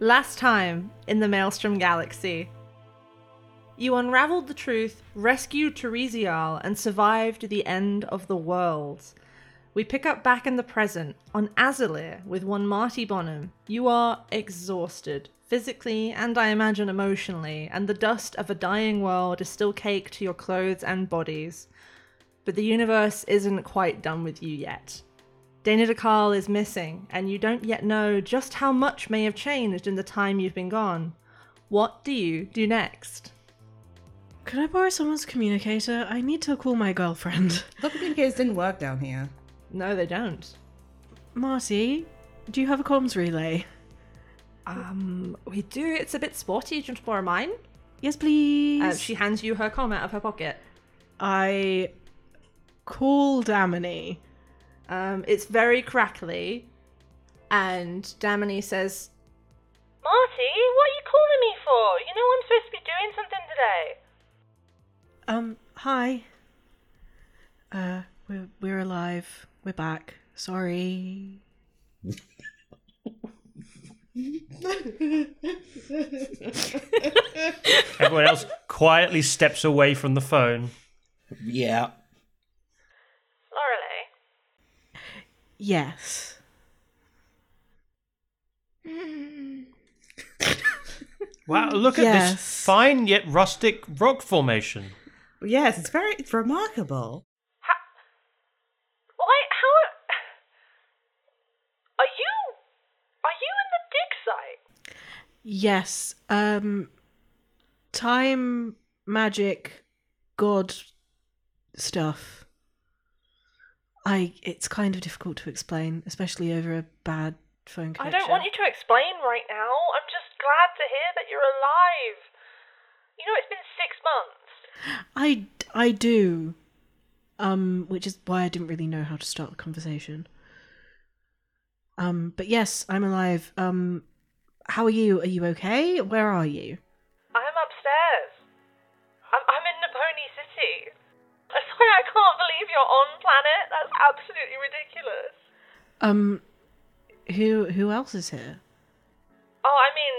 Last time in the Maelstrom Galaxy. You unraveled the truth, rescued Teresial, and survived the end of the world. We pick up back in the present, on Azulir, with one Marty Bonham. You are exhausted, physically and I imagine emotionally, and the dust of a dying world is still caked to your clothes and bodies. But the universe isn't quite done with you yet. Dana DeKal is missing, and you don't yet know just how much may have changed in the time you've been gone. What do you do next? Could I borrow someone's communicator? I need to call my girlfriend. The communicators didn't work down here. No, they don't. Marty, do you have a comms relay? We do. It's a bit sporty. Do you want to borrow mine? Yes, please. She hands you her comm out of her pocket. I call Damini. It's very crackly, and Damini says, Marty, what are you calling me for? You know I'm supposed to be doing something today. Hi. We're alive. We're back. Sorry. Everyone else quietly steps away from the phone. Yeah. Yes. Wow, look at this fine yet rustic rock formation. Yes, it's remarkable. Are you in the dig site? Yes, time, magic, god stuff. It's kind of difficult to explain, especially over a bad phone connection. I don't want you to explain right now. I'm just glad to hear that you're alive. You know, it's been 6 months. I do. Which is why I didn't really know how to start the conversation. But yes, I'm alive. How are you? Are you okay? Where are you? I'm upstairs. I'm in Niponi City. I can't believe you're on planet. That's absolutely ridiculous. Who else is here? Oh, I mean,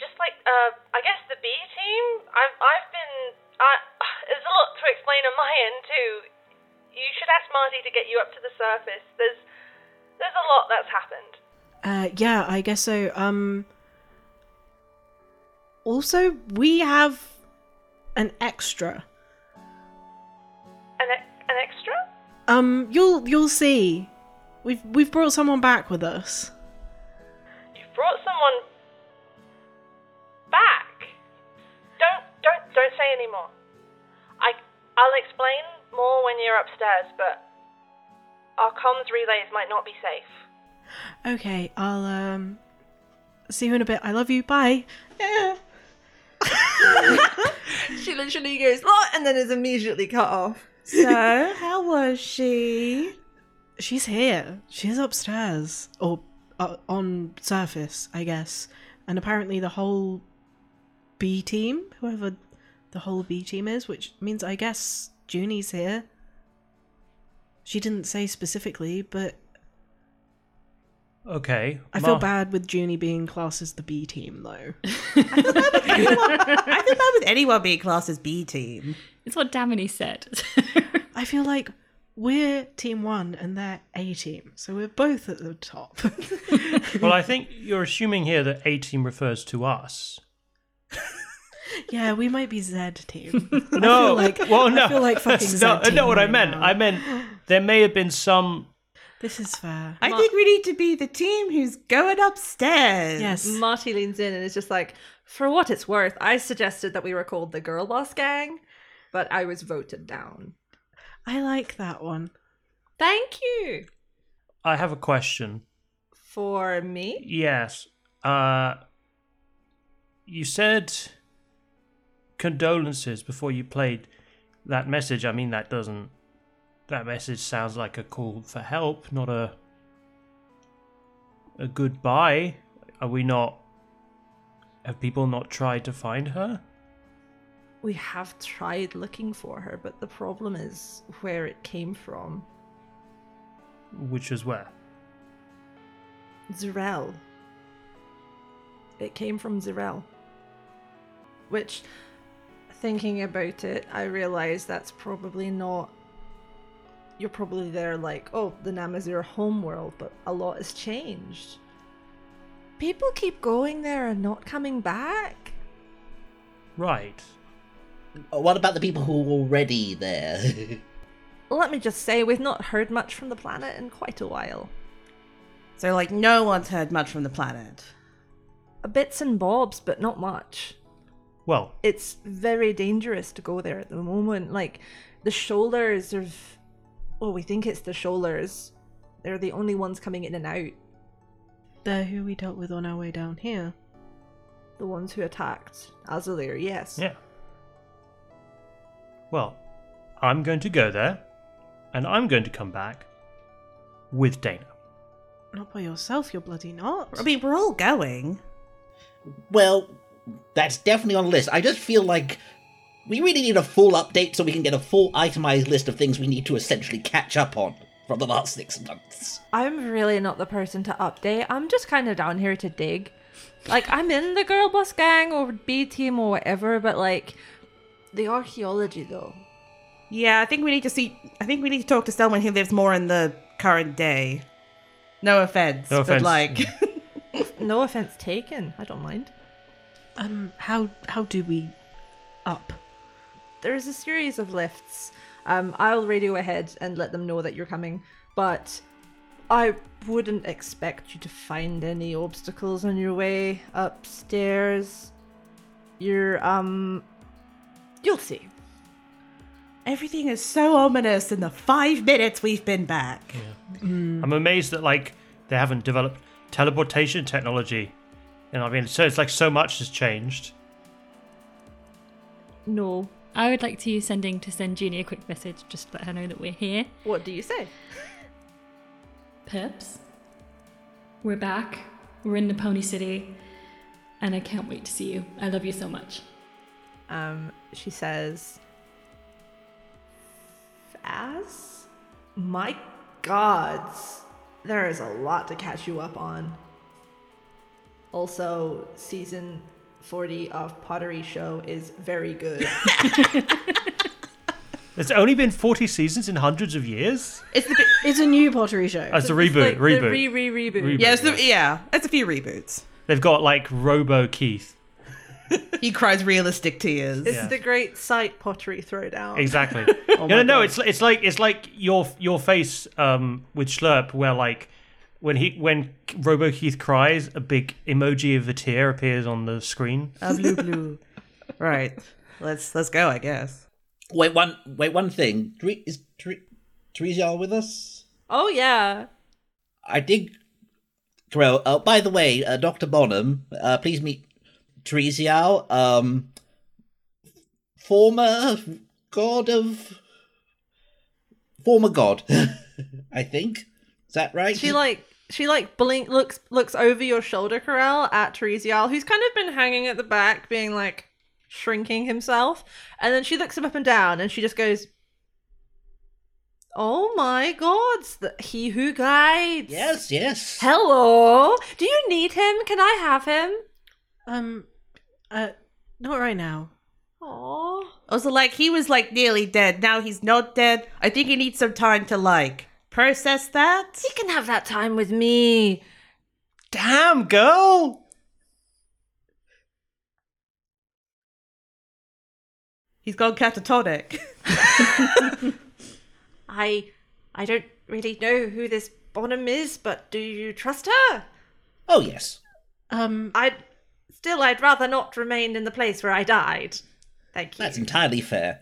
just like, I guess the B team. There's a lot to explain on my end too. You should ask Marty to get you up to the surface. There's a lot that's happened. Yeah, I guess so. Also, we have an extra. An extra? You'll see. We've brought someone back with us. You've brought someone back? Don't say any more. I'll explain more when you're upstairs, but our comms relays might not be safe. Okay, I'll see you in a bit. I love you. Bye. Yeah. She literally goes, "What?" and then is immediately cut off. So, how was she? She's here. She's upstairs. Or on surface, I guess. And apparently the whole B team, whoever the whole B team is, which means I guess Junie's here. She didn't say specifically, but... Okay. I feel bad with Junie being classed as the B team, though. I feel bad with anyone being classed as B team. It's what Damini said. I feel like we're Team 1 and they're A Team, so we're both at the top. Well, I think you're assuming here that A Team refers to us. Yeah, we might be Z Team. No, I feel like fucking Z Team. No, what right I meant. Now. I meant there may have been some... This is fair. I think we need to be the team who's going upstairs. Yes. Marty leans in and is just like, for what it's worth, I suggested that we were called the Girl Boss Gang, but I was voted down. I like that one. Thank you. I have a question. For me? Yes. You said condolences before you played that message. I mean, that message sounds like a call for help, not a goodbye. Are we not... Have people not tried to find her? We have tried looking for her, but the problem is where it came from. Which is where? Zirel. It came from Zirel. Which, thinking about it, I realised that's probably not... You're probably there like, oh, the Namazir homeworld, but a lot has changed. People keep going there and not coming back. Right. What about the people who are already there? Let me just say, we've not heard much from the planet in quite a while. So, like, no one's heard much from the planet? Bits and bobs, but not much. Well. It's very dangerous to go there at the moment. Like, the shoulders of... Oh, we think it's the shoulders. They're the only ones coming in and out. They're who we dealt with on our way down here. The ones who attacked Azulir, yes. Yeah. Well, I'm going to go there, and I'm going to come back with Dana. Not by yourself, you're bloody not. I mean, we're all going. Well, that's definitely on the list. I just feel like we really need a full update so we can get a full itemized list of things we need to essentially catch up on from the last 6 months. I'm really not the person to update. I'm just kind of down here to dig. Like, I'm in the Girl Boss gang or B team or whatever, but like, the archaeology though. Yeah, I think we need to talk to someone who lives more in the current day. No offense. But like... No offense taken. I don't mind. How do we up? There is a series of lifts. I'll radio ahead and let them know that you're coming, but I wouldn't expect you to find any obstacles on your way upstairs. You'll see. Everything is so ominous in the 5 minutes we've been back. Yeah. I'm amazed that, like, they haven't developed teleportation technology. And I mean, so it's like so much has changed. No. I would like to use sending to send Jeannie a quick message just to let her know that we're here. What do you say? Pips, we're back. We're in Niponi City. And I can't wait to see you. I love you so much. She says, "As my gods, there is a lot to catch you up on. Also, season 40 of Pottery Show is very good." It's only been 40 seasons in hundreds of years. It's a new Pottery Show. It's a reboot. Reboot. Yeah, it's a few reboots. They've got like Robo Keith. He cries realistic tears. It's the great sight pottery throwdown. Exactly. No, it's like your face with Slurp, where like when Robo Keith cries, a big emoji of a tear appears on the screen. Blue blue. Right. Let's go, I guess. Wait one thing. Is Teresial with us? Oh yeah. I dig. Well, by the way, Dr. Bonham, please meet Teresial, former god, I think. Is that right? She blink looks over your shoulder, Corral, at Teresial, who's kind of been hanging at the back, being like shrinking himself, and then she looks him up and down, and she just goes, "Oh my gods, he who guides." Yes. Hello. Do you need him? Can I have him? Not right now. Aww. Also, like, he was, like, nearly dead. Now he's not dead. I think he needs some time to, like, process that. He can have that time with me. Damn, girl! He's gone catatonic. I don't really know who this Bonham is, but do you trust her? Oh, yes. Still, I'd rather not remain in the place where I died. Thank you. That's entirely fair.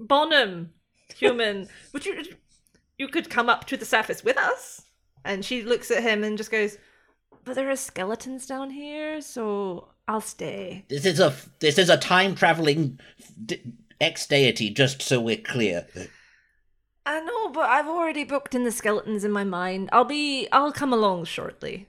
Bonham, human, would you could come up to the surface with us? And she looks at him and just goes, but there are skeletons down here, so I'll stay. This is a time-traveling ex-deity, just so we're clear. I know, but I've already booked in the skeletons in my mind. I'll come along shortly.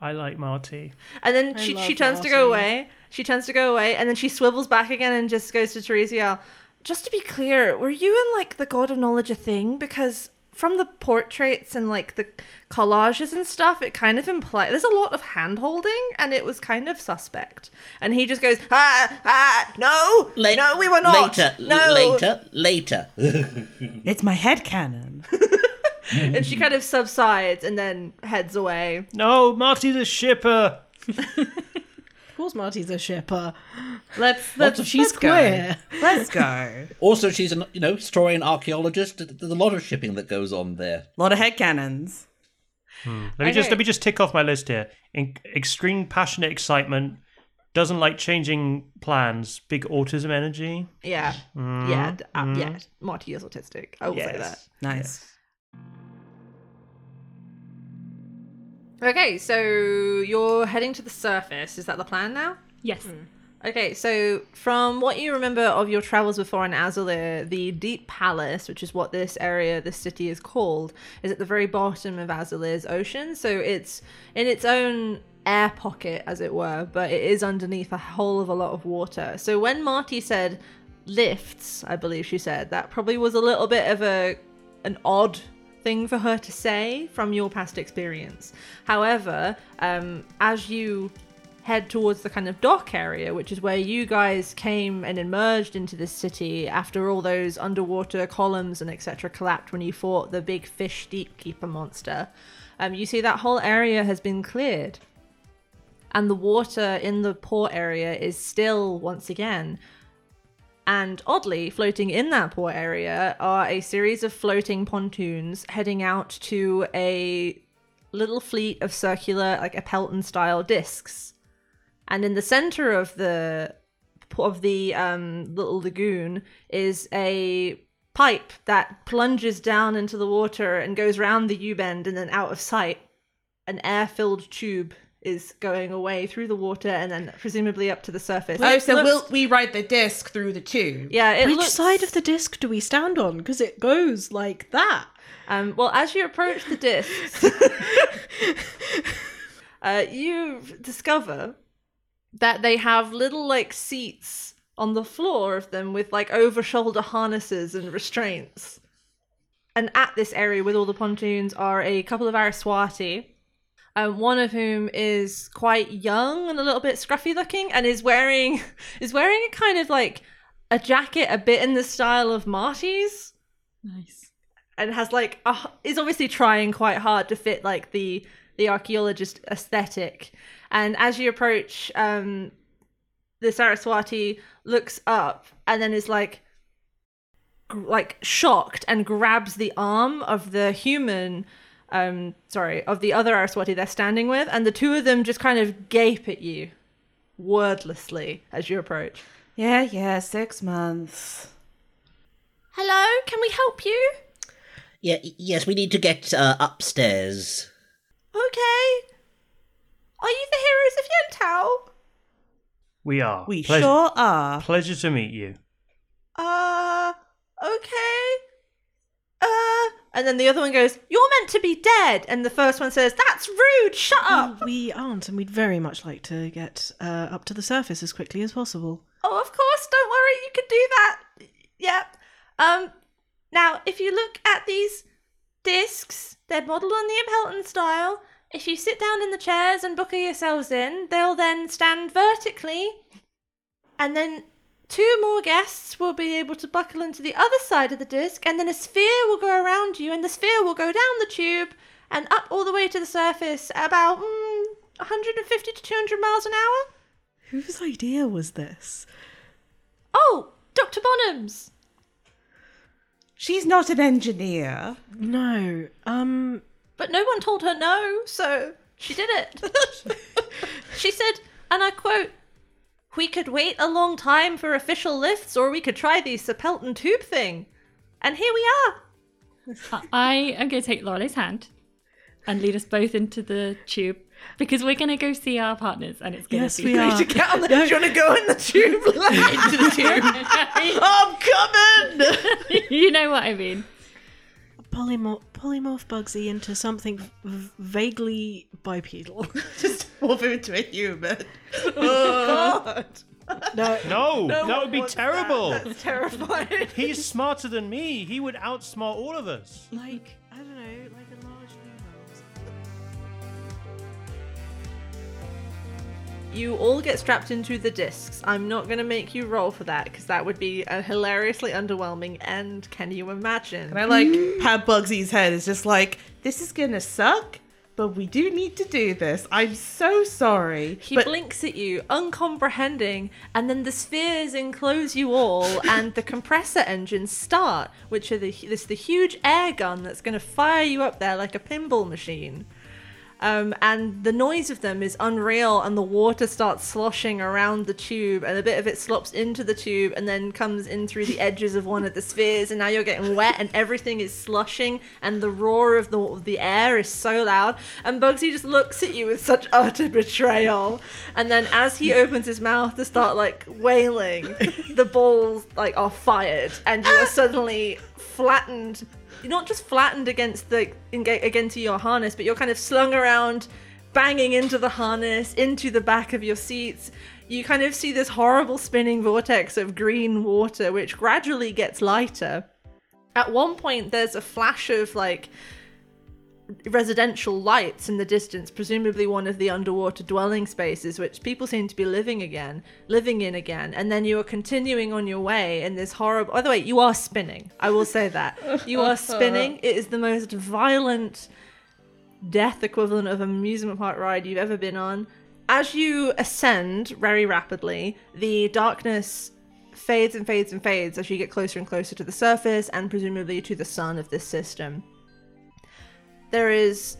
I like Marty. And then she turns Marty to go away. She turns to go away, and then she swivels back again and just goes to Teresial. Just to be clear, were you in, like, the God of Knowledge a thing? Because from the portraits and, like, the collages and stuff, it kind of implies there's a lot of hand-holding, and it was kind of suspect. And he just goes, no, no, we were not. Later. It's my headcanon. And she kind of subsides and then heads away. No, Marty's a shipper. Of course Marty's a shipper. Let's go. Also, she's a historian, archaeologist. There's a lot of shipping that goes on there. A lot of headcanons. Let me just tick off my list here. Extreme passionate excitement. Doesn't like changing plans. Big autism energy. Yeah. Mm. Yeah. Yeah. Marty is autistic. I will say that. Nice. Yes. Okay, so you're heading to the surface. Is that the plan now? Yes. Mm. Okay, so from what you remember of your travels before in Azulir, the Deep Palace, which is what this city is called, is at the very bottom of Azulir's ocean. So it's in its own air pocket, as it were, but it is underneath a whole of a lot of water. So when Marty said lifts, I believe she said, that probably was a little bit of an odd thing for her to say from your past experience. However, as you head towards the kind of dock area, which is where you guys came and emerged into this city after all those underwater columns and etc. collapsed when you fought the big fish deep keeper monster, you see that whole area has been cleared. And the water in the port area is still, once again, and oddly, floating in that port area are a series of floating pontoons heading out to a little fleet of circular, like a Pelton-style discs. And in the center of the little lagoon is a pipe that plunges down into the water and goes round the U-bend and then out of sight. An air-filled tube is going away through the water and then presumably up to the surface. Oh, so we ride the disc through the tube? Yeah. Which side of the disc do we stand on? Because it goes like that. Well, as you approach the discs, you discover that they have little, like, seats on the floor of them with, like, over-shoulder harnesses and restraints. And at this area with all the pontoons are a couple of Araswati, one of whom is quite young and a little bit scruffy looking and is wearing a kind of like a jacket a bit in the style of Marty's. Nice. And has like is obviously trying quite hard to fit like the archaeologist aesthetic. And as you approach, the Saraswati looks up and then is like shocked and grabs the arm of the human of the other Araswati they're standing with, and the two of them just kind of gape at you wordlessly as you approach. Yeah, 6 months. Hello, can we help you? Yes, we need to get upstairs. Okay. Are you the heroes of Yantau? We are. We sure are. Pleasure to meet you. Okay. And then the other one goes, "You're meant to be dead." And the first one says, "That's rude, shut up." We aren't, and we'd very much like to get up to the surface as quickly as possible. Oh, of course, don't worry, you can do that. Yep. Now, if you look at these discs, they're modelled on the Helton style. If you sit down in the chairs and buckle yourselves in, they'll then stand vertically. And then 2 more guests will be able to buckle into the other side of the disc, and then a sphere will go around you, and the sphere will go down the tube and up all the way to the surface at about 150 to 200 miles an hour. Whose idea was this? Oh, Dr. Bonham's. She's not an engineer. No. But no one told her no, so she did it. She said, and I quote, We could wait a long time for official lifts, or we could try the Sapelton tube thing. And here we are. I am going to take Lorelei's hand and lead us both into the tube, because we're going to go see our partners, and it's going to be great. Yes, we are. Do you want to go in the tube? Into the tube. I'm coming! You know what I mean. Polymorph Bugsy into something vaguely bipedal. Just morph into a human. Oh, God. No, that would be terrible. That's terrifying. He's smarter than me. He would outsmart all of us. Like, I don't know, like a large new. You all get strapped into the discs. I'm not going to make you roll for that, because that would be a hilariously underwhelming end. Can you imagine? And I pat Bugsy's head. It's just like, this is going to suck. But we do need to do this. I'm so sorry. He blinks at you, uncomprehending, and then the spheres enclose you all, and the compressor engines start, which are the huge air gun that's going to fire you up there like a pinball machine. And the noise of them is unreal, and the water starts sloshing around the tube, and a bit of it slops into the tube and then comes in through the edges of one of the spheres, and now you're getting wet and everything is slushing, and the roar of the air is so loud, and Bugsy just looks at you with such utter betrayal, and then as he opens his mouth to start like wailing, the balls like are fired and you are suddenly flattened. You're not just flattened against your harness, but you're kind of slung around, banging into the harness, into the back of your seats. You kind of see this horrible spinning vortex of green water, which gradually gets lighter. At one point, there's a flash of like residential lights in the distance, presumably one of the underwater dwelling spaces, which people seem to be living in again, and then you are continuing on your way in this horrible... By the way, you are spinning. I will say that. You are spinning. It is the most violent death equivalent of an amusement park ride you've ever been on. As you ascend very rapidly, the darkness fades and fades and fades as you get closer and closer to the surface and presumably to the sun of this system. There is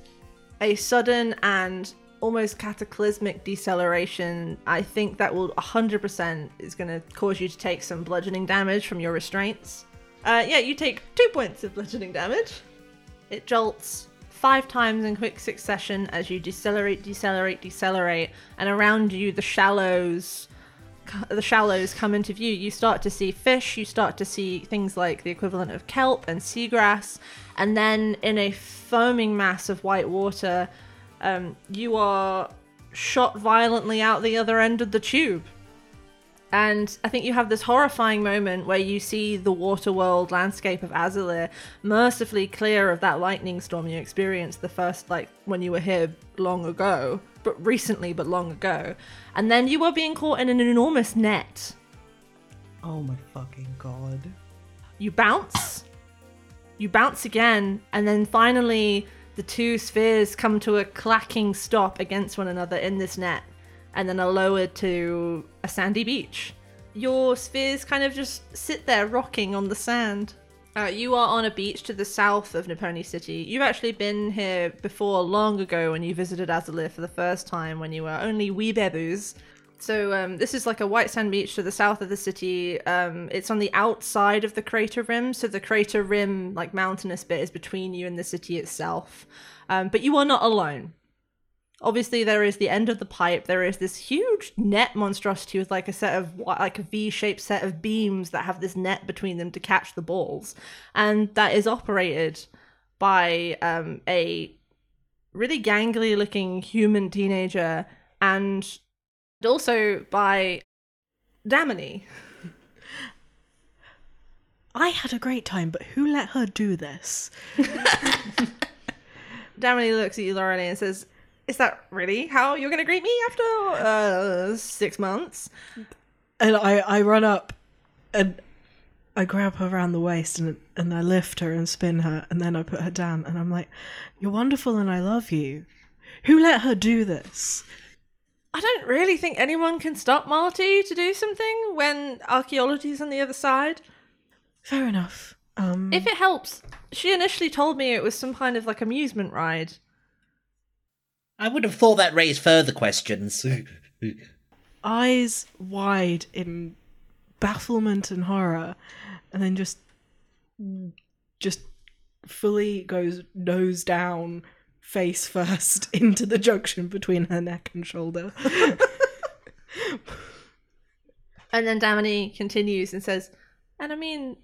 a sudden and almost cataclysmic deceleration. I think that will 100% is going to cause you to take some bludgeoning damage from your restraints. You take 2 points of bludgeoning damage. It jolts 5 times in quick succession as you decelerate, and around you the shallows come into view. You start to see fish, you start to see things like the equivalent of kelp and seagrass, and then in a foaming mass of white water, you are shot violently out the other end of the tube. And I think you have this horrifying moment where you see the waterworld landscape of Azulir mercifully clear of that lightning storm you experienced the first, like, when you were here long ago, but long ago. And then you were being caught in an enormous net. Oh my fucking God. You bounce again, and then finally the two spheres come to a clacking stop against one another in this net, and then are lowered to a sandy beach. Your spheres kind of just sit there rocking on the sand. You are on a beach to the south of Niponi City. You've actually been here before long ago when you visited Azulir for the first time when you were only wee bebus. So this is like a white sand beach to the south of the city. It's on the outside of the crater rim. So the crater rim, like mountainous bit, is between you and the city itself. But you are not alone. Obviously, there is the end of the pipe. There is this huge net monstrosity with like a set of like a V-shaped set of beams that have this net between them to catch the balls, and that is operated by a really gangly-looking human teenager, and also by Damini. I had a great time, but who let her do this? Damini looks at you, Lorelei, and says, "Is that really how you're going to greet me after 6 months?" And I run up and I grab her around the waist and I lift her and spin her, and then I put her down and I'm like, "You're wonderful and I love you. Who let her do this?" I don't really think anyone can stop Marty to do something when archaeology's on the other side. Fair enough. If it helps, she initially told me it was some kind of like amusement ride. I would have thought that raised further questions. eyes wide in bafflement and horror, and then just fully goes nose down, face first, into the junction between her neck and shoulder. And then Damini continues and says, and I mean,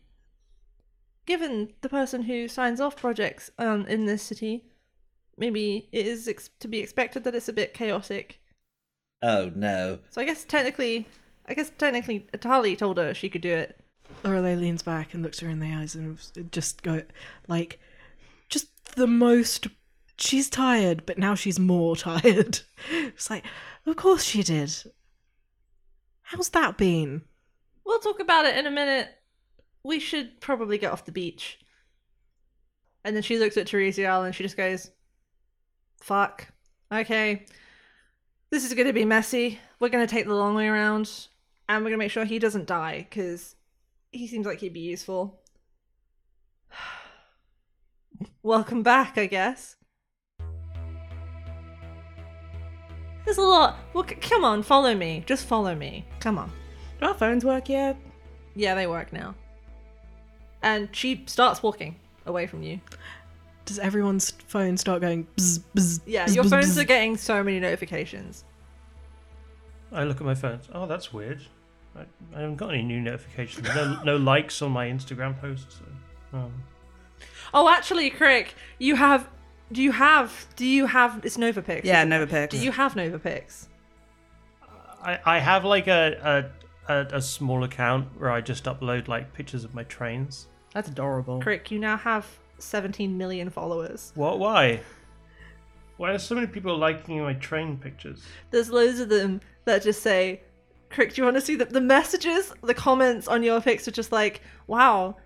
given the person who signs off projects in this city, maybe it is to be expected that it's a bit chaotic. Oh, no. So I guess technically Tali told her she could do it. Lorelei leans back and looks her in the eyes and just go, like, just the most... She's tired, but now she's more tired. It's like, of course she did. How's that been? We'll talk about it in a minute. We should probably get off the beach. And then she looks at Teresial and she just goes, fuck. Okay. This is going to be messy. We're going to take the long way around. And we're going to make sure he doesn't die, because he seems like he'd be useful. Welcome back, I guess. There's a lot. Well, come on, follow me. Just follow me. Come on. Do our phones work yet? Yeah, they work now. And she starts walking away from you. Does everyone's phone start going bzz, bzz? Yeah, bzz, your bzz, phones bzz. Are getting so many notifications. I look at my phone. Oh, that's weird. I haven't got any new notifications. No likes on my Instagram posts. So. Oh, actually, Crick, you have... Do you have it's NovaPix? Yeah, NovaPix. Do you have NovaPix? I have like a small account where I just upload like pictures of my trains. That's adorable. Crick, you now have 17 million followers. What? Why? Why are so many people liking my train pictures? There's loads of them that just say, Crick, do you want to see the messages? The comments on your pics are just like, wow.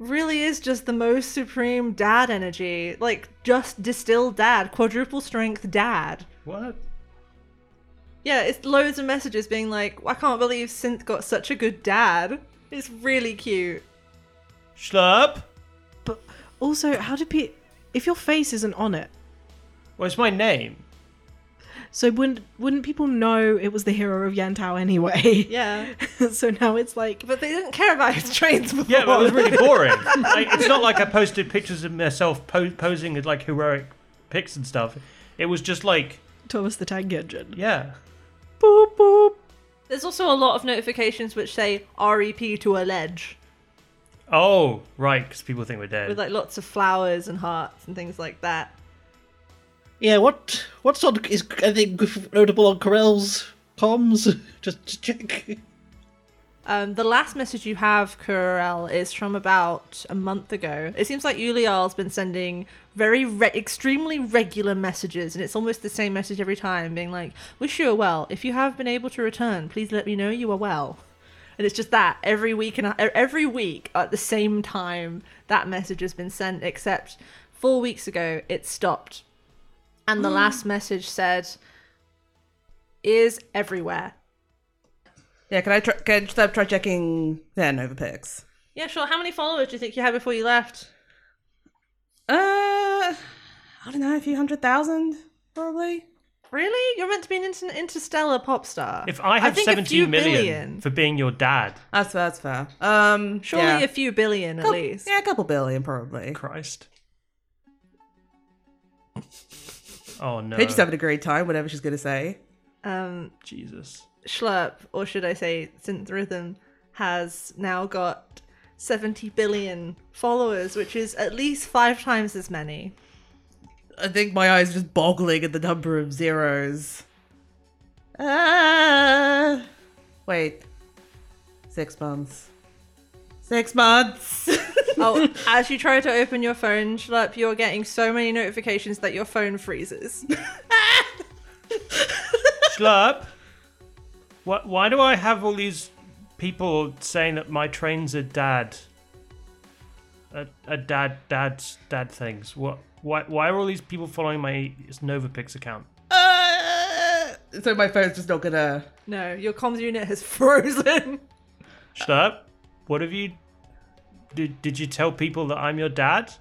Really is just the most supreme dad energy, like just distilled dad, quadruple strength dad. What? Yeah, it's loads of messages being like, I can't believe Synth got such a good dad. It's really cute. Schlurp. But also, how do people? If your face isn't on it, well, it's my name. So wouldn't people know it was the hero of Yantau anyway? Yeah. So now it's like... But they didn't care about his trains before. Yeah, but it was really boring. Like, it's not like I posted pictures of myself posing as like heroic pics and stuff. It was just like... Thomas the Tank Engine. Yeah. Boop, boop. There's also a lot of notifications which say REP to allege. Oh, right, because people think we're dead. With like lots of flowers and hearts and things like that. Yeah, what's on is I think notable on Corell's comms? Just to check. The last message you have, Corell, is from about a month ago. It seems like Yulial's been sending very extremely regular messages, and it's almost the same message every time, being like, "Wish you are well. If you have been able to return, please let me know you are well." And it's just that every week at the same time that message has been sent. Except 4 weeks ago, it stopped. And the last message said, "Is everywhere." Yeah, can I try checking their NovaPix? Yeah, sure. How many followers do you think you had before you left? I don't know, a few 100,000, probably. Really? You're meant to be an interstellar pop star. If I have 17 million for being your dad, that's fair. Surely a few billion at least. Yeah, a couple billion probably. Christ. Oh no! They're just having a great time. Whatever she's gonna say. Jesus. Schlurp, or should I say, Synth Rhythm, has now got 70 billion followers, which is at least 5 times as many. I think my eyes are just boggling at the number of zeros. Wait. 6 months. 6 months. Oh, as you try to open your phone, Schlurp, you're getting so many notifications that your phone freezes. Schlurp, why do I have all these people saying that my trains are dad? Dad things. What? Why are all these people following my NovaPix account? So my phone's just not gonna... No, your comms unit has frozen. Schlurp, what have you... Did you tell people that I'm your dad?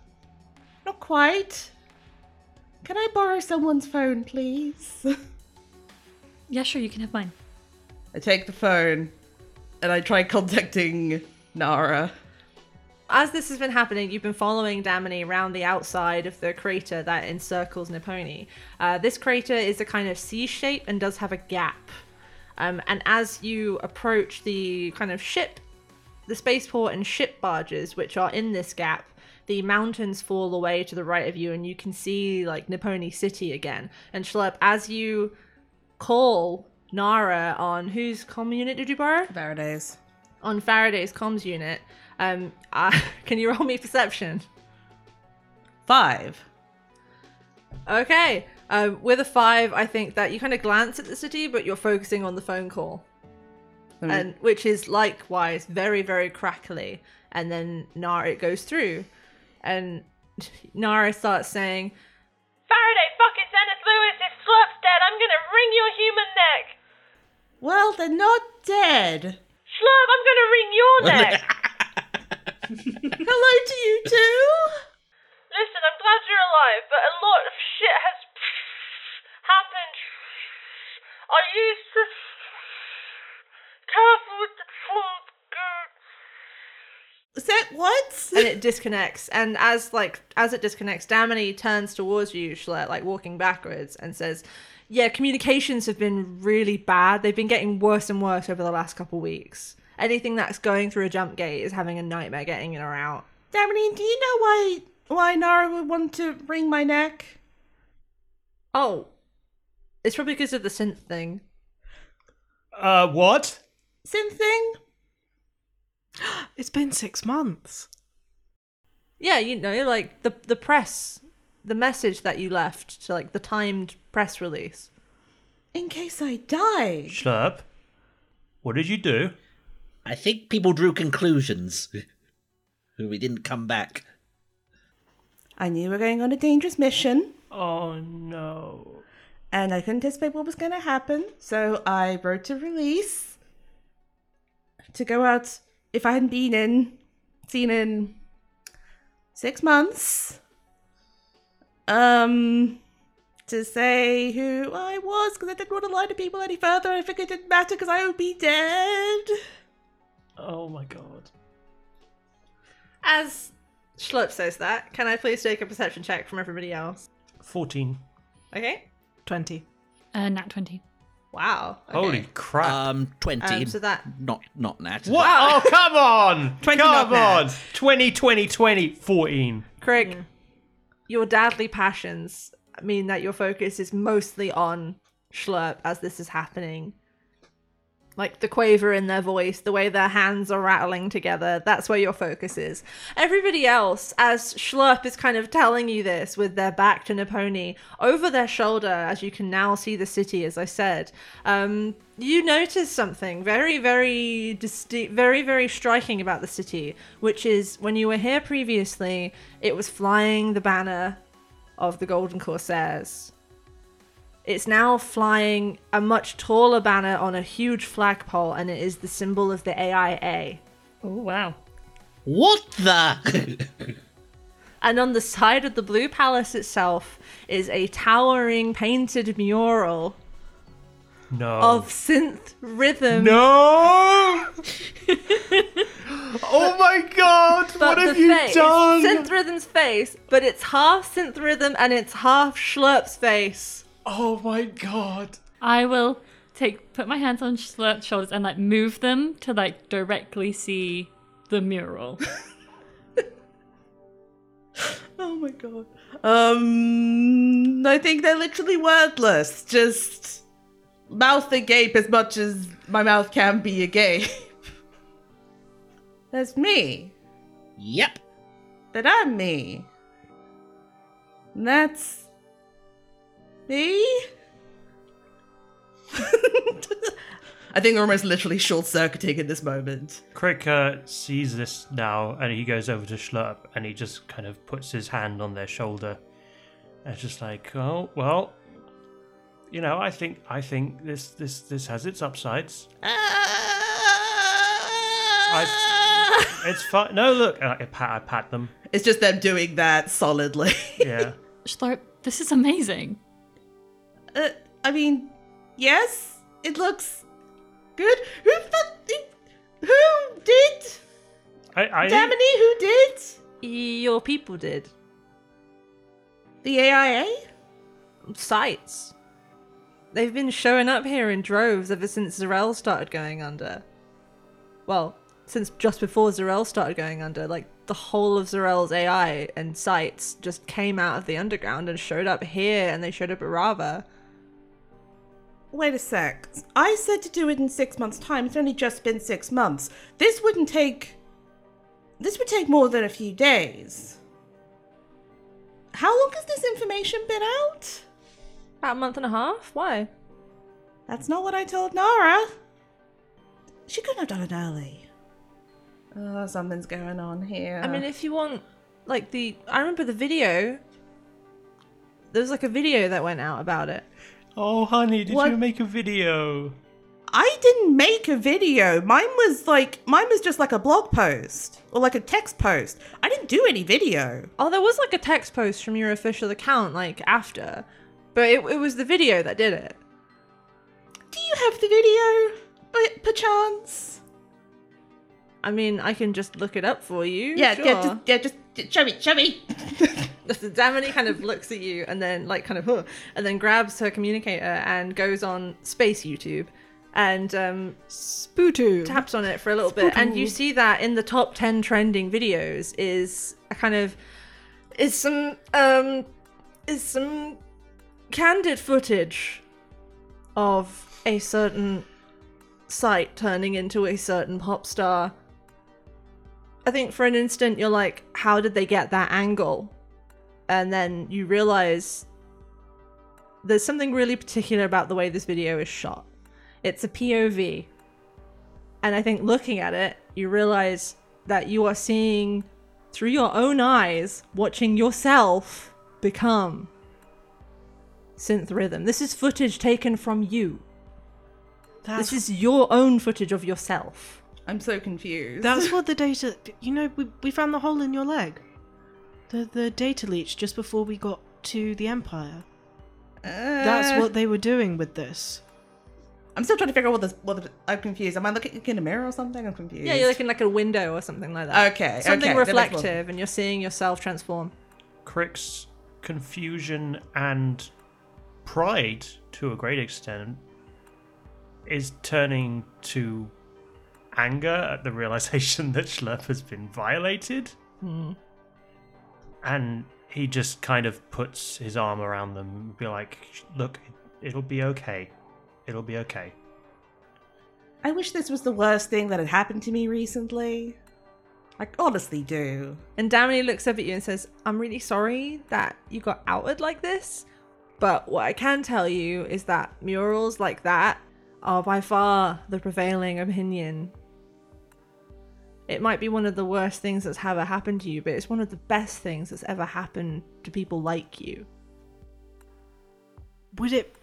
Not quite. Can I borrow someone's phone, please? Yeah, sure, you can have mine. I take the phone and I try contacting Nara. As this has been happening, you've been following Damini around the outside of the crater that encircles Niponi. This crater is a kind of C shape and does have a gap. And as you approach the kind of ship, the spaceport and ship barges, which are in this gap, the mountains fall away to the right of you and you can see like Niponi City again. And Schlepp, as you call Nara on whose comm unit did you borrow? Faraday's. On Faraday's comms unit. Can you roll me perception? 5. Okay. With a 5, I think that you kind of glance at the city, but you're focusing on the phone call. And which is likewise very, very crackly. And then Nara, it goes through. And Nara starts saying, Faraday fucking Zenith Lewis is Slurp's dead. I'm gonna wring your human neck. Well, they're not dead. Slurp, I'm gonna wring your neck. Hello to you too. Listen, I'm glad you're alive, but a lot of shit has happened. Are you careful with the phone, girl? Is that what? And it disconnects. And as it disconnects, Damini turns towards you, Schlepp, like walking backwards, and says, "Yeah, communications have been really bad. They've been getting worse and worse over the last couple weeks. Anything that's going through a jump gate is having a nightmare getting in or out." Damini, do you know why Nara would want to wring my neck? Oh, it's probably because of the synth thing. What? Synth thing? It's been 6 months. Yeah, you know, like the press, the message that you left to like the timed press release. In case I die. Schlepp, what did you do? I think people drew conclusions. We didn't come back. I knew we were going on a dangerous mission. Oh no. And I couldn't anticipate what was going to happen, so I wrote a release to go out. If I hadn't been seen in 6 months, to say who I was, because I didn't want to lie to people any further. I figured it didn't matter because I would be dead. Oh my god. As Schlepp says that, can I please take a perception check from everybody else? 14. Okay. 20. Nat 20. Wow. Okay. Holy crap. 20. So that... Not nat. What? Wow. Oh, come on. 20 come on. 20, 14. Craig, your dadly passions mean that your focus is mostly on Schlepp as this is happening. Like the quaver in their voice, the way their hands are rattling together. That's where your focus is. Everybody else, as Schlepp is kind of telling you this with their back to Niponi, over their shoulder, as you can now see the city, as I said, you notice something very, very distinct, very, very striking about the city, which is when you were here previously, it was flying the banner of the Golden Corsairs. It's now flying a much taller banner on a huge flagpole, and it is the symbol of the A.I.A. Oh, wow. What the? And on the side of the Blue Palace itself is a towering painted mural of Synth Rhythm. No! Oh my god, but what have you done? Synth Rhythm's face, but it's half Synth Rhythm and it's half Schlepp's face. Oh my god. I will put my hands on Schlepp's shoulders and like move them to like directly see the mural. Oh my god. I think they're literally wordless. Just mouth agape as much as my mouth can be agape. That's me. Yep. But I'm me. And that's me? I think we're almost literally short-circuiting in this moment. Crick sees this now, and he goes over to Schlepp, and he just kind of puts his hand on their shoulder. And it's just like, oh, well, you know, I think this has its upsides. It's fine. No, look, and I pat them. It's just them doing that solidly. Yeah. Schlepp, this is amazing. I mean, yes, it looks Good. Who did? Damini, who did? Your people did. The A.I.A.? Sites. They've been showing up here in droves ever since Zirel started going under. Well, since just before Zirel started going under, like, the whole of Zirel's AI and sites just came out of the underground and showed up here, and they showed up at Rava. Wait a sec. I said to do it in 6 months' time. It's only just been 6 months. This would take more than a few days. How long has this information been out? About a month and a half? Why? That's not what I told Nara. She couldn't have done it early. Oh, something's going on here. I mean, if you want, like, I remember the video. There was, like, a video that went out about it. Oh, honey, did you make a video? I didn't make a video. Mine was just, like, a blog post. Or, like, a text post. I didn't do any video. Oh, there was, like, a text post from your official account, like, after. But it was the video that did it. Do you have the video, perchance? I mean, I can just look it up for you. Yeah, sure. just show me. Damini kind of looks at you and then, like, kind of, and then grabs her communicator and goes on Space YouTube and Spootoo taps on it for a little bit, and you see that in the top 10 trending videos is some candid footage of a certain site turning into a certain pop star. I think for an instant you're like, how did they get that angle? And then you realize there's something really particular about the way this video is shot. It's a POV. And I think looking at it, you realize that you are seeing through your own eyes, watching yourself become Synth Rhythm. This is footage taken from you. This is your own footage of yourself. I'm so confused. That's what the data... You know, we found the hole in your leg. The data leech just before we got to the Empire. That's what they were doing with this. I'm still trying to figure out I'm confused. Am I looking in a mirror or something? I'm confused. Yeah, you're looking like a window or something like that. Okay. Something reflective, and you're seeing yourself transform. Crick's confusion and pride, to a great extent, is turning to anger at the realization that Schlepp has been violated. Mm. And he just kind of puts his arm around them and be like, look, it'll be okay. I wish this was the worst thing that had happened to me recently. I honestly do. And Damini looks up at you and says, I'm really sorry that you got outed like this, but what I can tell you is that murals like that are by far the prevailing opinion. It might be one of the worst things that's ever happened to you, but it's one of the best things that's ever happened to people like you. Would it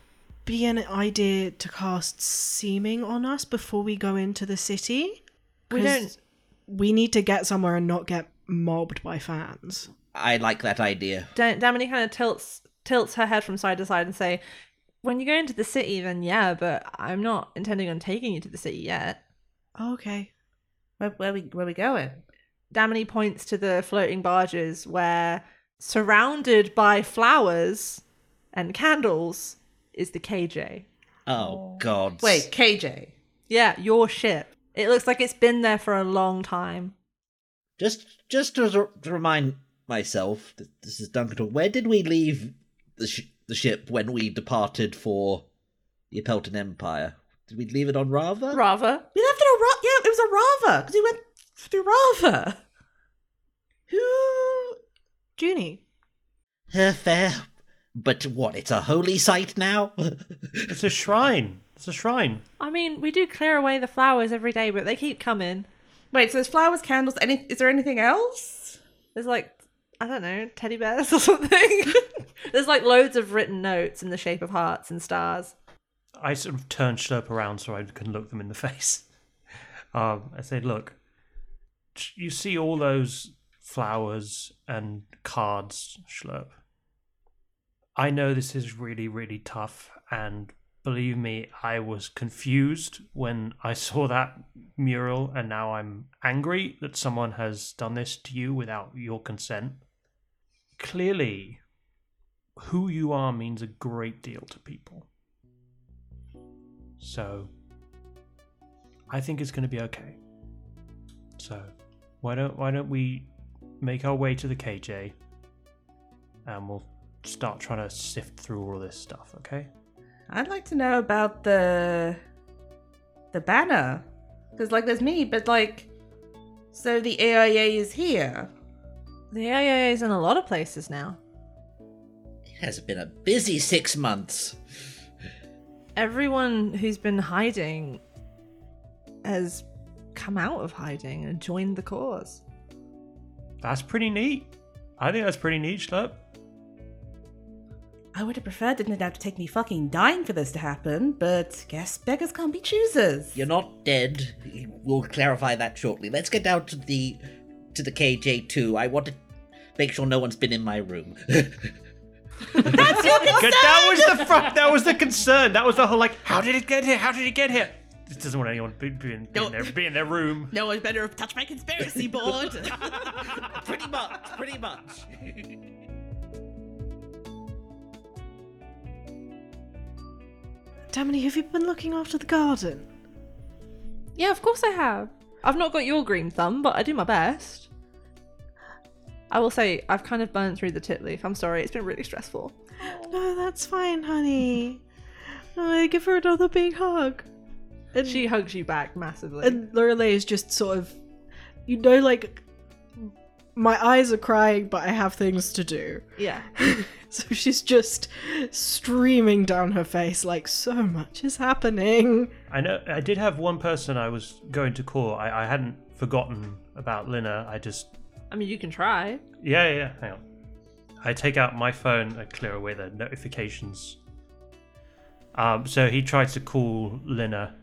be an idea to cast seeming on us before we go into the city? We need to get somewhere and not get mobbed by fans. I like that idea. Damini kind of tilts her head from side to side and say, when you go into the city, then yeah, but I'm not intending on taking you to the city yet. Oh, okay. Where we going? Damini points to the floating barges where, surrounded by flowers and candles, is the KJ. Oh, God. Wait, KJ? Yeah, your ship. It looks like it's been there for a long time. Just to remind myself, this is Duncan Talk, where did we leave the ship when we departed for the Apelton Empire? Did we leave it on Rava? We left it on Rava. Yeah, it was on Rava because we went through Rava. Who? Junie. Fair. But what? It's a holy site now? It's a shrine. I mean, we do clear away the flowers every day, but they keep coming. Wait, so there's flowers, candles. Is there anything else? There's like, I don't know, teddy bears or something. There's like loads of written notes in the shape of hearts and stars. I sort of turn Schlepp around so I can look them in the face. I say, look, you see all those flowers and cards, Schlepp. I know this is really, really tough and believe me, I was confused when I saw that mural, and now I'm angry that someone has done this to you without your consent. Clearly, who you are means a great deal to people. So, I think it's going to be okay. So, why don't we make our way to the KJ, and we'll start trying to sift through all of this stuff, okay? I'd like to know about the banner. Because, there's me, but, so the A.I.A. is here. The A.I.A. is in a lot of places now. It has been a busy 6 months. Everyone who's been hiding has come out of hiding and joined the cause. That's pretty neat. I think that's pretty neat, Schlup. I would have preferred it didn't have to take me fucking dying for this to happen, but guess beggars can't be choosers. You're not dead. We'll clarify that shortly. Let's get down to the KJ2. I want to make sure no one's been in my room. That's your concern! That was the concern. That was the whole, how did it get here? How did it get here? This doesn't want anyone to be in their room. No one better touch my conspiracy board. Pretty much. Damini, have you been looking after the garden? Yeah, of course I have. I've not got your green thumb, but I do my best. I will say, I've kind of burned through the tit leaf. I'm sorry, it's been really stressful. No, that's fine, honey. I give her another big hug. And she hugs you back massively. And Lorelei is just sort of, my eyes are crying, but I have things to do. Yeah. So she's just streaming down her face, so much is happening. I know, I did have one person I was going to call. I hadn't forgotten about Linna, you can try. Yeah, hang on. I take out my phone and clear away the notifications. So he tries to call Linna.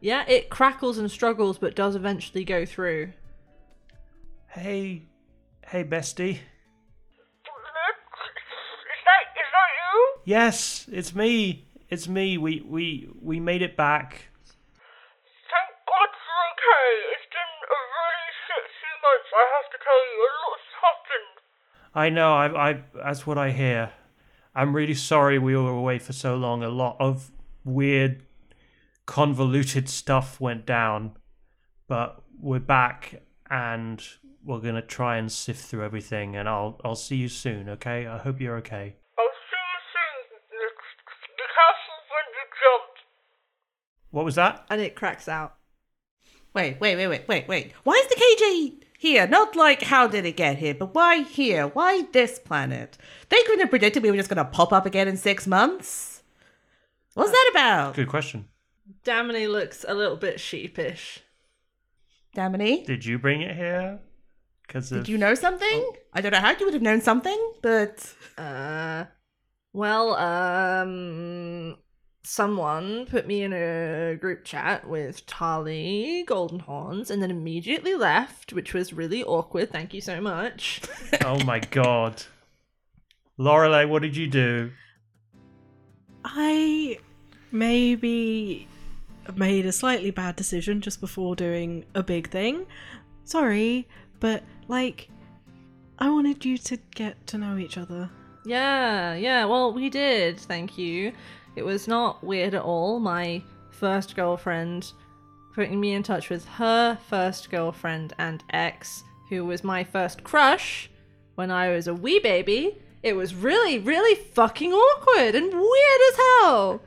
Yeah, it crackles and struggles, but does eventually go through. Hey, bestie. Is that you? Yes, it's me. It's me. We made it back. Thank God you're okay. It's been a really shit 2 months. I have to tell you, a lot's happened. I know. That's what I hear. I'm really sorry we were away for so long. A lot of weird, convoluted stuff went down, but we're back and we're going to try and sift through everything, and I'll see you soon, okay? I hope you're okay. I'll see you soon. The castle's under jumped. What was that? And it cracks out. Wait. Why is the KJ here? Not how did it get here, but why here? Why this planet? They couldn't have predicted we were just going to pop up again in 6 months. What's that about? Good question. Damini looks a little bit sheepish. Damini? Did you bring it here? Did you know something? Oh. I don't know how you would have known something, but... someone put me in a group chat with Tali Goldenhorns and then immediately left, which was really awkward. Thank you so much. Oh my God. Lorelei, what did you do? I maybe made a slightly bad decision just before doing a big thing. Sorry, but I wanted you to get to know each other. Yeah, well, we did, thank you. It was not weird at all. My first girlfriend putting me in touch with her first girlfriend and ex, who was my first crush when I was a wee baby. It was really, really fucking awkward and weird as hell.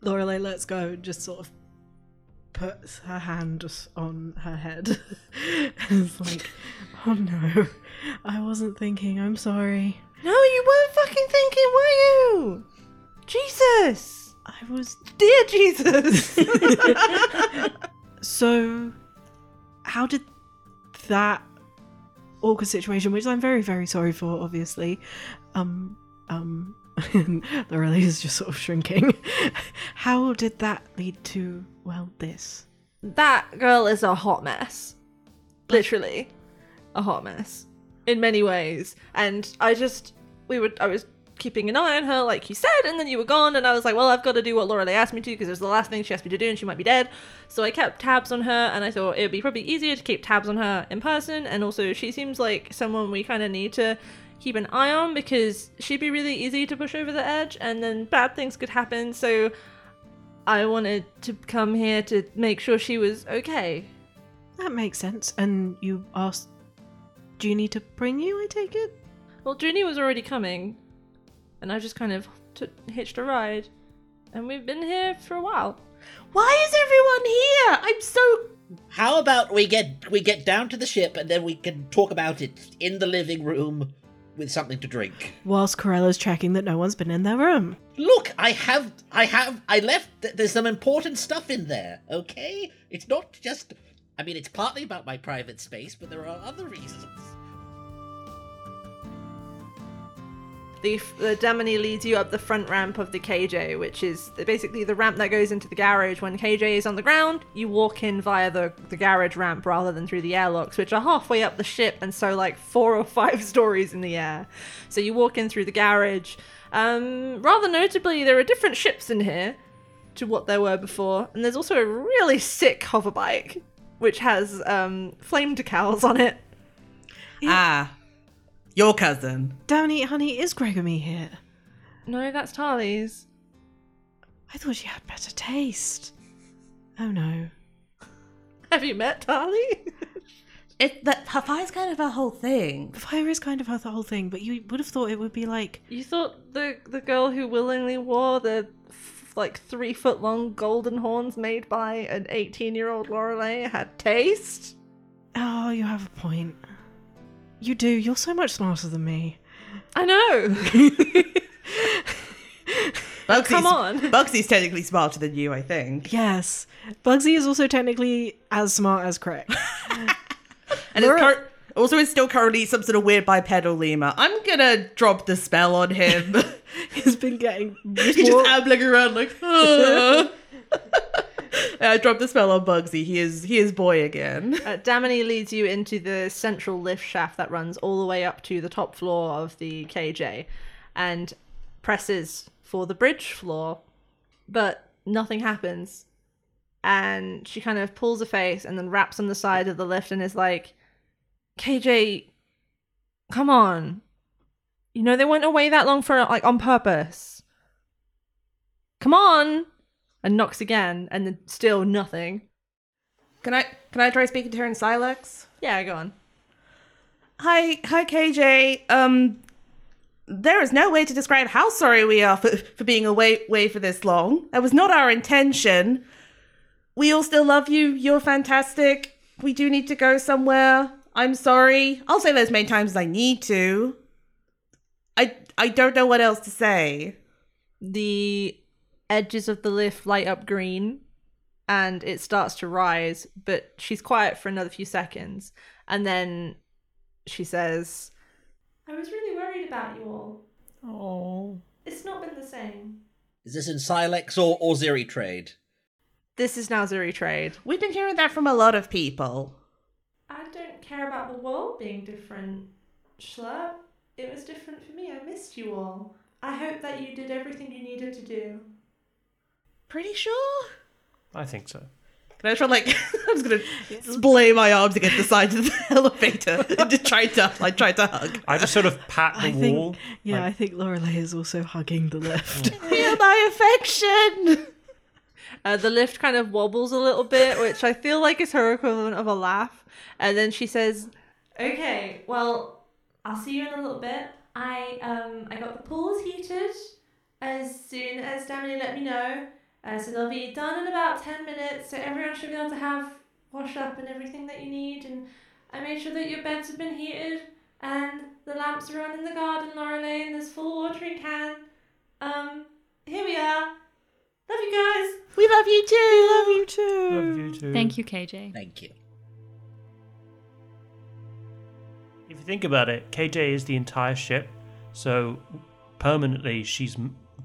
Lorelei lets go and just sort of puts her hand on her head. And it's oh no, I wasn't thinking, I'm sorry. No, you weren't fucking thinking, were you? Jesus! I was... Dear Jesus! So, how did that awkward situation, which I'm very, very sorry for, obviously, and Lorelei is just sort of shrinking. How did that lead to, this? That girl is a hot mess. Literally. A hot mess. In many ways. And I was keeping an eye on her, like you said, and then you were gone, and I was like, well, I've got to do what Laura Lee asked me to, because it was the last thing she asked me to do, and she might be dead. So I kept tabs on her, and I thought it would be probably easier to keep tabs on her in person, and also she seems like someone we kind of need to keep an eye on, because she'd be really easy to push over the edge, and then bad things could happen, so I wanted to come here to make sure she was okay. That makes sense. And you asked Junie to bring you, I take it? Well, Junie was already coming, and I just kind of hitched a ride, and we've been here for a while. Why is everyone here? I'm so... How about we get down to the ship, and then we can talk about it in the living room with something to drink. Whilst Corella's checking that no one's been in their room. Look, I left, there's some important stuff in there, okay? It's not just... I mean, it's partly about my private space, but there are other reasons. The Damini leads you up the front ramp of the KJ, which is basically the ramp that goes into the garage. When KJ is on the ground, you walk in via the garage ramp rather than through the airlocks, which are halfway up the ship and so like 4 or 5 stories in the air. So you walk in through the garage. Rather notably, there are different ships in here to what there were before, and there's also a really sick hover bike, which has flame decals on it. Your cousin. Damini, honey, is Gregory here? No, that's Tarly's. I thought she had better taste. Oh no. Have you met Tarly? Fire's kind of her whole thing. Fire is kind of her whole thing, but you would have thought it would be like... You thought the girl who willingly wore the... like 3-foot-long golden horns made by an 18-year-old Lorelei had taste? Oh, you have a point. You do. You're so much smarter than me. I know. Bugsy's, come on. Bugsy's technically smarter than you, I think. Yes. Bugsy is also technically as smart as Craig. And it's still currently some sort of weird bipedal lemur. I'm gonna drop the spell on him. He's been getting... He's just ambling around like... Oh. I dropped the spell on Bugsy. He is boy again. Damini leads you into the central lift shaft that runs all the way up to the top floor of the KJ and presses for the bridge floor, but nothing happens. And she kind of pulls a face and then raps on the side of the lift and is like, KJ, come on. You know, they weren't away that long for, like, on purpose. Come on! And knocks again, and then still nothing. Can I try speaking to her in Silex? Yeah, go on. Hi, KJ. There is no way to describe how sorry we are for being away for this long. That was not our intention. We all still love you. You're fantastic. We do need to go somewhere. I'm sorry. I'll say that as many times as I need to. I don't know what else to say. The edges of the lift light up green and it starts to rise, but she's quiet for another few seconds. And then she says, I was really worried about you all. Oh. It's not been the same. Is this in Silex or Ziri Trade? This is now Ziri Trade. We've been hearing that from a lot of people. I don't care about the world being different, Schlurp. It was different for me. I missed you all. I hope that you did everything you needed to do. Pretty sure? I think so. Can I try, like, I'm just going to splay my arms against the side of the elevator and just try to hug. I just sort of pat the wall. Yeah, I think Lorelei is also hugging the lift. Feel my affection! The lift kind of wobbles a little bit, which I feel like is her equivalent of a laugh. And then she says, okay, well... I'll see you in a little bit. I got the pools heated as soon as Damini let me know. So they'll be done in about 10 minutes. So everyone should be able to have wash up and everything that you need. And I made sure that your beds have been heated and the lamps are on in the garden, Lorelei, and there's full watering can. Here we are. Love you guys. We love you too. Love you too. Thank you, KJ. Thank you. If you think about it, KJ is the entire ship, so permanently she's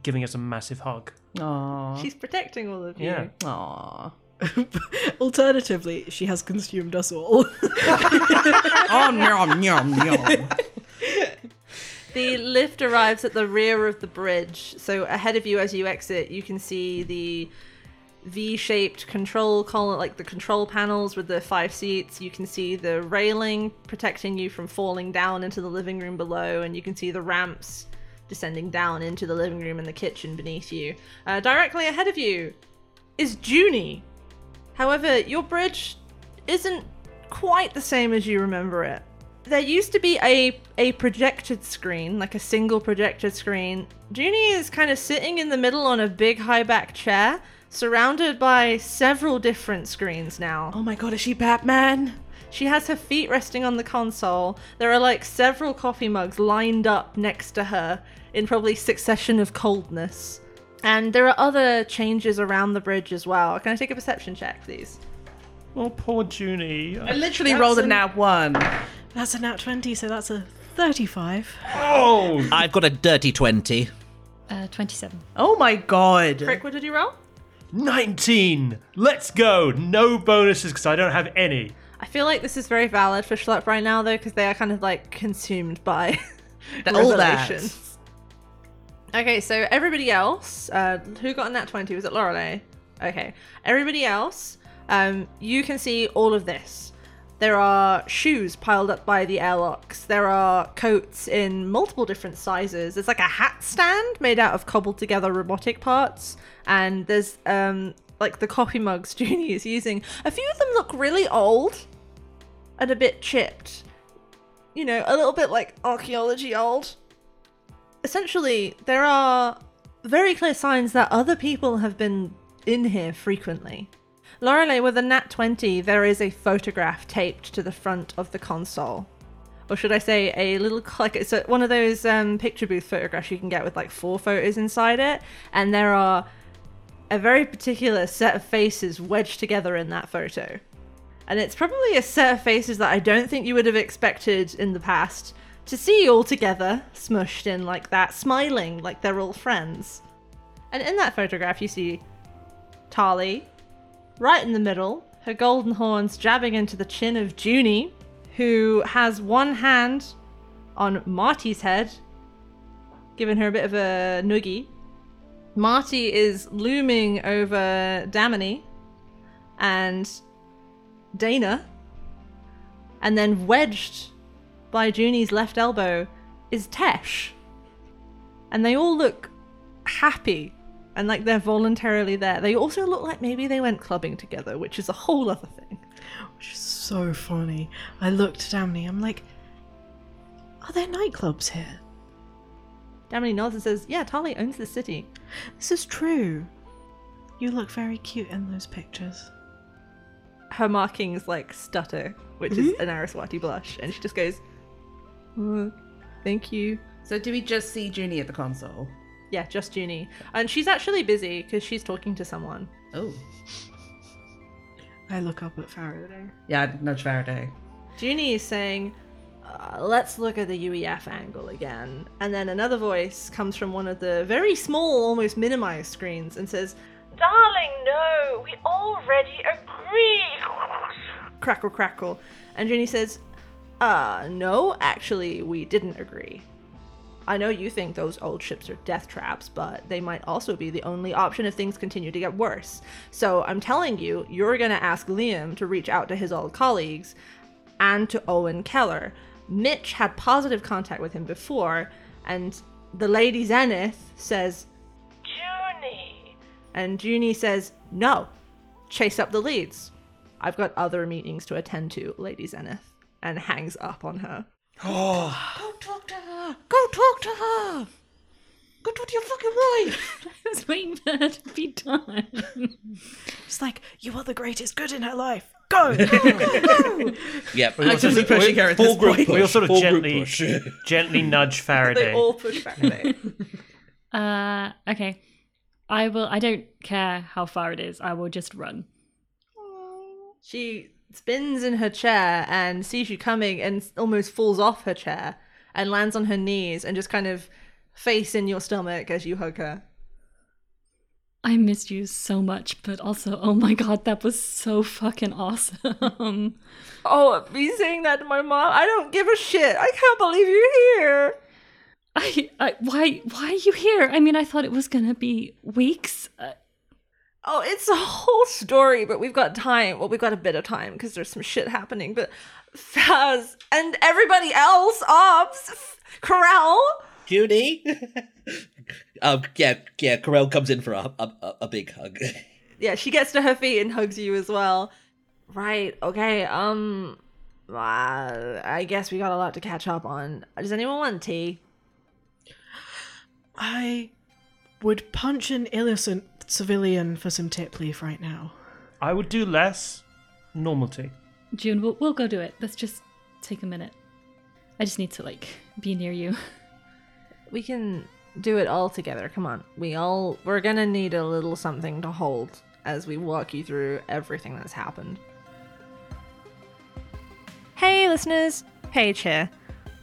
giving us a massive hug. Aww. She's protecting all of you. Yeah. Aww. Alternatively, she has consumed us all. Oh, nom, nom, nom. The lift arrives at the rear of the bridge. So ahead of you as you exit, you can see the V-shaped control column, like the control panels with the 5 seats. You can see the railing protecting you from falling down into the living room below, and you can see the ramps descending down into the living room and the kitchen beneath you. Directly ahead of you is Junie. However, your bridge isn't quite the same as you remember it. There used to be a projected screen, like a single projected screen. Junie is kind of sitting in the middle on a big high-back chair, surrounded by several different screens now. Oh my god, is she Batman? She has her feet resting on the console. There are like several coffee mugs lined up next to her in probably succession of coldness. And there are other changes around the bridge as well. Can I take a perception check, please? Oh, poor Junie. I literally rolled a nat 1. That's a nat 20, so that's a 35. Oh! I've got a dirty 20. 27. Oh my god. Frick, what did you roll? 19! Let's go! No bonuses because I don't have any. I feel like this is very valid for Schlepp right now, though, because they are kind of like consumed by all that. Okay, so everybody else, who got a nat 20? Was it Lorelei? Okay. Everybody else, you can see all of this. There are shoes piled up by the airlocks. There are coats in multiple different sizes. There's like a hat stand made out of cobbled together robotic parts. And there's like the coffee mugs Junie is using. A few of them look really old and a bit chipped. You know, a little bit like archaeology old. Essentially, there are very clear signs that other people have been in here frequently. Lorelei, with a nat 20, there is a photograph taped to the front of the console. Or should I say a little, like, it's one of those picture booth photographs you can get with like 4 photos inside it. And there are a very particular set of faces wedged together in that photo. And it's probably a set of faces that I don't think you would have expected in the past to see all together, smushed in like that, smiling like they're all friends. And in that photograph you see Tarly, right in the middle, her golden horns jabbing into the chin of Junie, who has one hand on Marty's head, giving her a bit of a noogie. Marty is looming over Damini and Dana, and then wedged by Junie's left elbow is Tesh. And they all look happy. And like they're voluntarily there. They also look like maybe they went clubbing together, which is a whole other thing. Which is so funny. I looked at Damini, I'm like, are there nightclubs here? Damini nods and says, yeah, Tali owns the city. This is true. You look very cute in those pictures. Her markings like stutter, which is an Araswati blush. And she just goes, oh, thank you. So do we just see Junie at the console? Yeah, just Junie. And she's actually busy because she's talking to someone. Oh. I look up at Faraday. Yeah, I nudge Faraday. Junie is saying, let's look at the UEF angle again. And then another voice comes from one of the very small, almost minimized screens and says, darling, no, we already agree. Crackle, crackle. And Junie says, no, actually, we didn't agree. I know you think those old ships are death traps, but they might also be the only option if things continue to get worse. So I'm telling you, you're going to ask Liam to reach out to his old colleagues and to Owen Keller. Mitch had positive contact with him before, and the Lady Zenith says, Junie. And Junie says, no, chase up the leads. I've got other meetings to attend to, Lady Zenith, and hangs up on her. Oh. Go talk to her! Go talk to her! Go talk to your fucking wife! I was waiting for her to be done. It's like, you are the greatest good in her life. Go! Go, go, go! Yep. I'm just pushing her at this point. We all sort of gently nudge Faraday. They all push Faraday. Okay. I don't care how far it is. I will just run. She spins in her chair and sees you coming and almost falls off her chair and lands on her knees and just kind of face in your stomach as you hug her. I missed you so much, but also, oh my god, that was so fucking awesome. Oh, me saying that to my mom? I don't give a shit. I can't believe you're here. Why are you here? I mean, I thought it was going to be weeks. Oh, it's a whole story, but we've got time. Well, we've got a bit of time because there's some shit happening. But Faz and everybody else, Obs, Corral. Judy. Yeah, Corral comes in for a big hug. Yeah, she gets to her feet and hugs you as well. Right, okay, I guess we got a lot to catch up on. Does anyone want tea? I would punch an innocent civilian for some tip leaf right now. I would do less normal tea. June, we'll go do it. Let's just take a minute. I just need to, be near you. We can do it all together. Come on. We're gonna need a little something to hold as we walk you through everything that's happened. Hey, listeners. Paige here.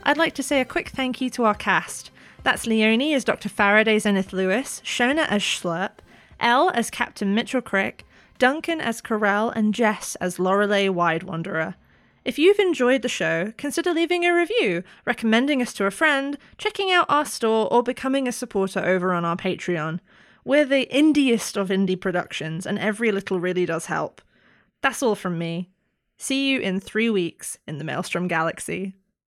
I'd like to say a quick thank you to our cast. That's Leonie as Dr. Faraday Zenith Lewis, Shona as Schlurp, Elle as Captain Mitchell Crick, Duncan as Corral, and Jess as Lorelei Wide Wanderer. If you've enjoyed the show, consider leaving a review, recommending us to a friend, checking out our store, or becoming a supporter over on our Patreon. We're the indiest of indie productions, and every little really does help. That's all from me. See you in 3 weeks in the Maelstrom Galaxy.